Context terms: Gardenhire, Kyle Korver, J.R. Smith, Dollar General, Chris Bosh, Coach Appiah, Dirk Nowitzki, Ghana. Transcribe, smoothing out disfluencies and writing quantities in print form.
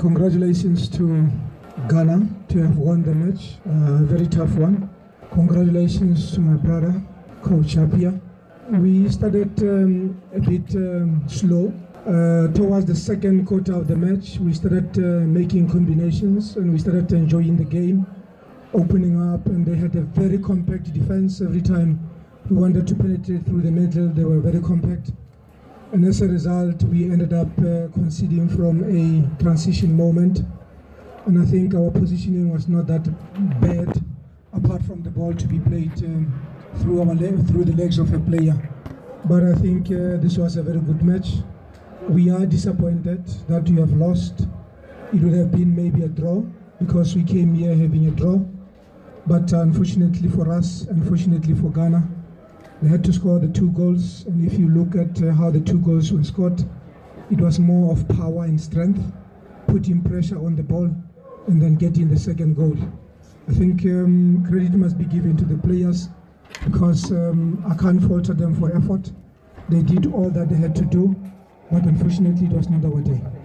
Congratulations to Ghana to have won the match, a very tough one. Congratulations to my brother, Coach Appiah. We started a bit slow. Towards the second quarter of the match, we started making combinations and we started enjoying the game, opening up, and they had a very compact defense. Every time we wanted to penetrate through the middle, they were very compact. And as a result, we ended up conceding from a transition moment. And I think our positioning was not that bad, apart from the ball to be played through the legs of a player. But I think this was a very good match. We are disappointed that we have lost. It would have been maybe a draw, because we came here having a draw. But unfortunately for us, unfortunately for Ghana, they had to score the two goals. And if you look at how the two goals were scored, it was more of power and strength, putting pressure on the ball and then getting the second goal. I think credit must be given to the players, because I can't falter them for effort. They did all that they had to do, but unfortunately it was not our day.